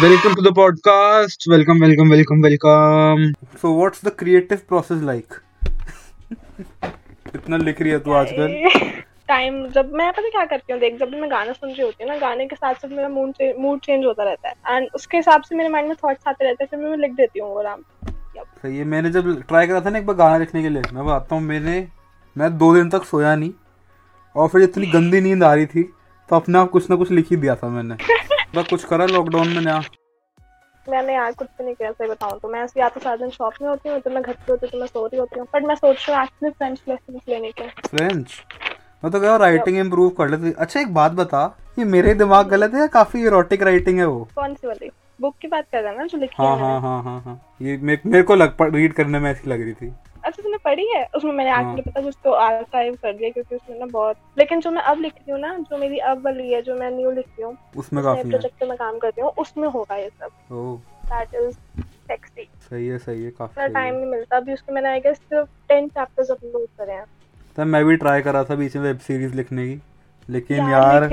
Welcome to the podcast. Welcome. So what's the creative process like? इतना लिख रही है तू आजकल? टाइम जब मैं पता क्या करती हूँ, देख जब भी मैं गाना सुन रही होती हूँ ना, गाने के साथ साथ मेरा मूड चेंज होता रहता है एंड उसके हिसाब से मेरे माइंड में थॉट्स आते रहते हैं, फिर मैं लिख देती हूँ आराम से। सही है। मैंने जब ट्राई करा था ना एक बार गाना लिखने के लिए, मैं बताता हूँ, मैं 2 दिन तक सोया नहीं और फिर इतनी गंदी नींद आ रही थी तो अपने आप कुछ ना कुछ लिख ही दिया था मैंने। बस कुछ करा लॉकडाउन में ना मैंने यार कुछ भी नहीं किया। सही बताऊँ तो मैं या तो सारा दिन शॉप में होती हूँ, तो मैं घर पे होती हूँ, तो मैं सो रही होती हूँ, बट मैं सोच रही हूँ एक्चुअली फ्रेंच लेसन लेने के। फ्रेंच मैं तो कह रहा हूँ राइटिंग इम्प्रूव कर लेती। अच्छा एक बात बता, ये मेरे दिमाग गलत है या काफी इरोटिक राइटिंग है? वो कौन सी वाली बुक की बात कर रहा है ना जो लिखी है? हाँ, ये मेरे को रीड करने में ऐसी लग रही थी। अच्छा तूने पढ़ी है? उसमें मैंने आखिर पता उसको आर्काइव कर दिया क्योंकि उसमें ना बहुत, लेकिन जो मैं अब लिखती हूँ ना, जो मेरी अब वाली है, जो मैं न्यू लिखती हूँ, उसमें प्रोजेक्ट में काम करती हूँ, उसमें होगा ये सब। That is sexy. सही है, काफी टाइम नहीं मिलता अभी उसके। मैंने आई गेस 10 चैप्टर्स अपलोड करे हैं। तब मैं भी ट्राई करा था बीच में वेब सीरीज लिखने की, लेकिन यार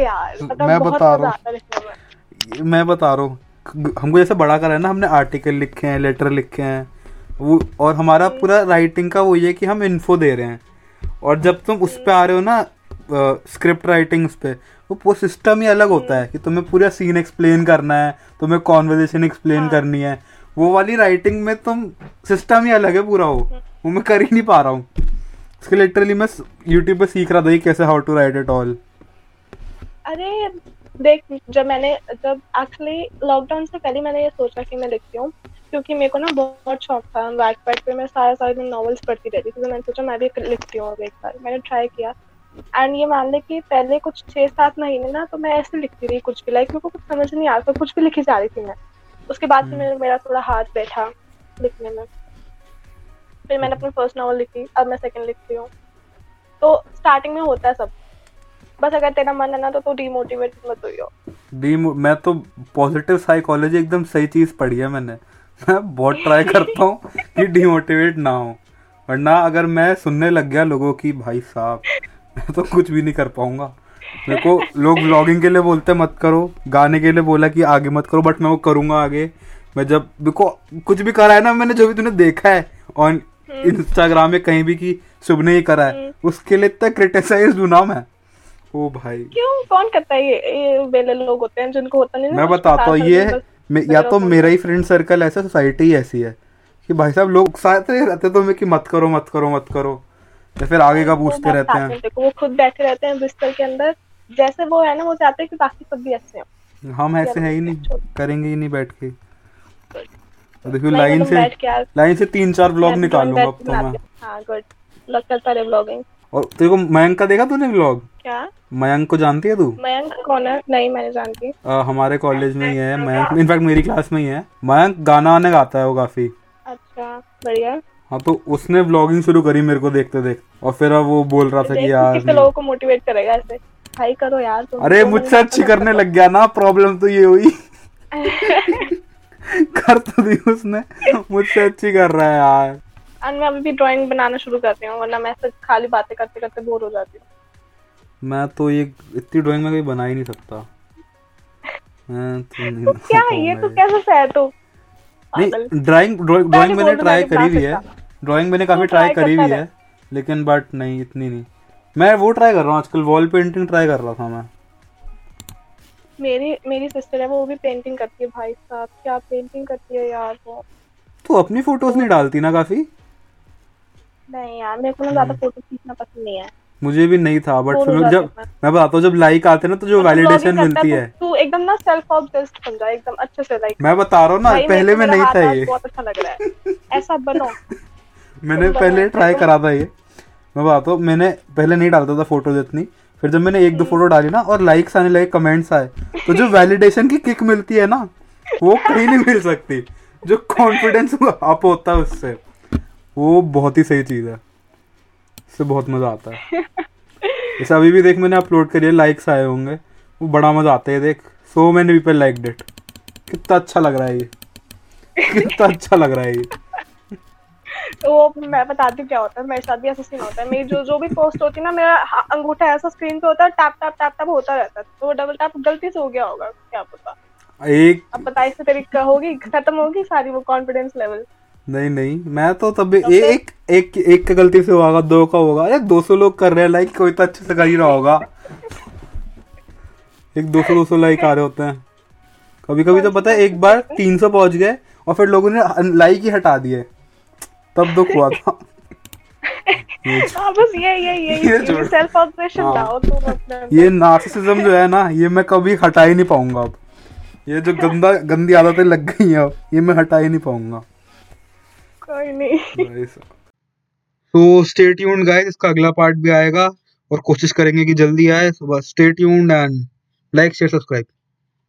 मैं बता रहा हूँ हमको जैसे बड़ा करा है ना, हमने आर्टिकल लिखे हैं, लेटर लिखे हैं वो, और हमारा पूरा राइटिंग का वो ये कि हम इन्फो दे रहे हैं, और जब तुम उस पे आ रहे हो ना स्क्रिप्ट राइटिंग, उस पे वो सिस्टम ही अलग होता है कि तुम्हें पूरा सीन एक्सप्लेन करना है, तुम्हें कॉन्वर्सेशन एक्सप्लेन करनी है। वो वाली राइटिंग में तुम सिस्टम ही अलग है पूरा, वो मैं कर ही नहीं पा रहा हूँ। उसके लिटरली मैं YouTube पे सीख रहा था कि कैसे how to write it all. अरे देख जब एक्चुअली लॉकडाउन से पहले मैंने ये सोचा कि मैं लिखती हूँ, क्योंकि मेरे को ना बहुत शौक था वैकपैड पे, मैं सारे दिन नॉवेल्स पढ़ती रहती थी, तो मैंने सोचा मैं भी लिखती हूँ। एक बार मैंने ट्राई किया एंड ये मान ले कि पहले कुछ 6-7 महीने ना तो मैं ऐसे लिखती रही कुछ भी, लाइक मेरे को कुछ समझ नहीं आता, कुछ भी लिखी जा रही थी मैं। उसके बाद मेरा थोड़ा हाथ बैठा लिखने में, फिर मैंने अपनी फर्स्ट नॉवल लिखी, अब मैं सेकंड लिखती हूँ। तो स्टार्टिंग में होता है सब, बस अगर तेरा मन है ना तो डीमोटिवेट मत होइयो। मैं तो पॉजिटिव साइकोलॉजी एकदम सही चीज़ पढ़ी है मैंने। मैं बहुत ट्राई करता हूँ कि डीमोटिवेट ना हो, वरना अगर मैं सुनने लग गया लोगों की, भाई साहब मैं तो कुछ भी नहीं कर पाऊंगा। मेरे को लोग व्लॉगिंग के लिए बोलते मत करो, गाने के लिए बोला कि आगे मत करो, बट मैं वो करूँगा आगे। मैं जब देखो कुछ भी करा है ना मैंने, जो भी तूने देखा है ऑन इंस्टाग्राम में कहीं भी कि शुभ नहीं करा है, उसके लिए इतना क्रिटिसाइज होना मैं, ओ भाई क्यों? कौन करता है ये बेले लोग होते हैं जिनको होता नहीं। मैं बताता हूँ ये या तो मेरा ही फ्रेंड सर्कल ऐसा, सोसाइटी ऐसी है कि भाई साहब लोग साथ रहते तो मैं कि मत करो या फिर आगे का पूछते रहते हैं। वो खुद बैठे रहते हैं बिस्तर के अंदर जैसे वो है ना, वो चाहते हैं कि बाकी सब भी ऐसे हों। हम ऐसे है ही नहीं, करेंगे ही नहीं बैठ के। देखो लाइन से 3-4 व्लॉग निकालूंगा अब तो मैं। हां गुड लग करता रे व्लॉगिंग। और तेरे को मयंक का देखा तूने व्लॉग? क्या मयंक को जानती है तू? मयंक कौन है? नहीं मैंने जानती, हमारे कॉलेज में ही है मयंक, इनफैक्ट मेरी क्लास में ही है। मयंक गाना गाता है वो काफी। अच्छा बढ़िया। हाँ तो उसने व्लॉगिंग शुरू करी मेरे को देखते देखते, और फिर वो बोल रहा था कि यार लोगों को मोटिवेट करेगा ऐसे, भाई करो यार। अरे मुझसे अच्छी करने लग गया ना, प्रॉब्लम तो ये हुई। कर तो दी उसने, मुझसे अच्छी कर रहा है यार। और मैं अभी ड्राइंग बनाना शुरू करती हूँ, वरना मैं ऐसे खाली बातें करते करते बोर हो जाती हूँ। मैं तो ये इतनी ड्राइंग में कोई बना ही नहीं सकता। तो क्या ये तो कैसे है तो नहीं, ड्राइंग मैंने ट्राई करी भी है, ड्राइंग मैंने काफी ट्राई करी भी है, लेकिन बट नहीं इतनी नहीं। मैं वो ट्राई कर रहा हूँ आजकल, वॉल पेंटिंग ट्राई कर रहा था मैं। मेरी सिस्टर है वो भी पेंटिंग करती है। भाई साहब क्या पेंटिंग करती है यार वो। तू अपनी फोटोज नहीं डालती ना काफी? नहीं यार मेरे को ना ज्यादा फोटो खींचना पसंद नहीं है। मुझे भी नहीं था, बट फिर जब मैं बताता हूँ जब लाइक आते ना तो जो वैलिडेशन मिलती है, तू एकदम ना सेल्फ ऑब्सेस्ड बन जा एकदम अच्छे से। लाइक मैं बता रहा हूँ ना, पहले में नहीं था ये, बहुत अच्छा लग रहा है ऐसा बनो। मैंने पहले ट्राई करा था ये, मैं बताता हूँ, मैंने पहले नहीं डालता था फोटोज इतनी, फिर जब मैंने 1-2 फोटो डाली ना और लाइक्स आने लगे, कमेंट्स आए, तो जो वैलिडेशन की किक मिलती है ना वो कहीं नहीं मिल सकती, जो कॉन्फिडेंस अप होता है उससे। वो बहुत ही सही चीज़ है, इससे बहुत मज़ा आता है। जैसे अभी भी देख मैंने अपलोड करी है, लाइक्स आए होंगे, वो बड़ा मज़ा आता है। देख सो मैनी पीपल लाइक डिट, कितना अच्छा लग रहा है ये। वो मैं बताती हूँ क्या होता है मेरे साथ भी। ऐसा सीन होता है मेरी, जो भी पोस्ट होती है ना, मेरा अंगूठा ऐसा स्क्रीन पे होता है, टैप टैप टैप टैप होता रहता है, तो डबल टैप गलती से हो गया होगा क्या पता। एक अब पता है इससे तेरी का होगी खत्म होगी सारी वो कॉन्फिडेंस लेवल। नहीं नहीं मैं तो तब एक एक एक का गलती से होगा, दो का होगा, अरे 200 लोग कर रहे हैं लाइक, कोई तो अच्छे से कर ही रहा होगा। एक 200 लाइक आ रहे होते हैं कभी कभी तो पता है। एक बार 300 पहुंच गए और फिर लोगों ने लाइक ही हटा दिए, तब दुख हुआ था। बस ये सेल्फ ऑब्सेशन लाओ तुम अपने। ये नार्सिसिज्म जो है ना, ये मैं कभी हटा ही नहीं पाऊंगा। अब ये जो गंदा गंदी आदतें लग गई हैं, अब ये मैं हटा ही नहीं पाऊंगा। कोई नहीं। So stay tuned guys, इसका अगला पार्ट भी आएगा और कोशिश करेंगे कि जल्दी आए। So बस stay tuned and like share subscribe।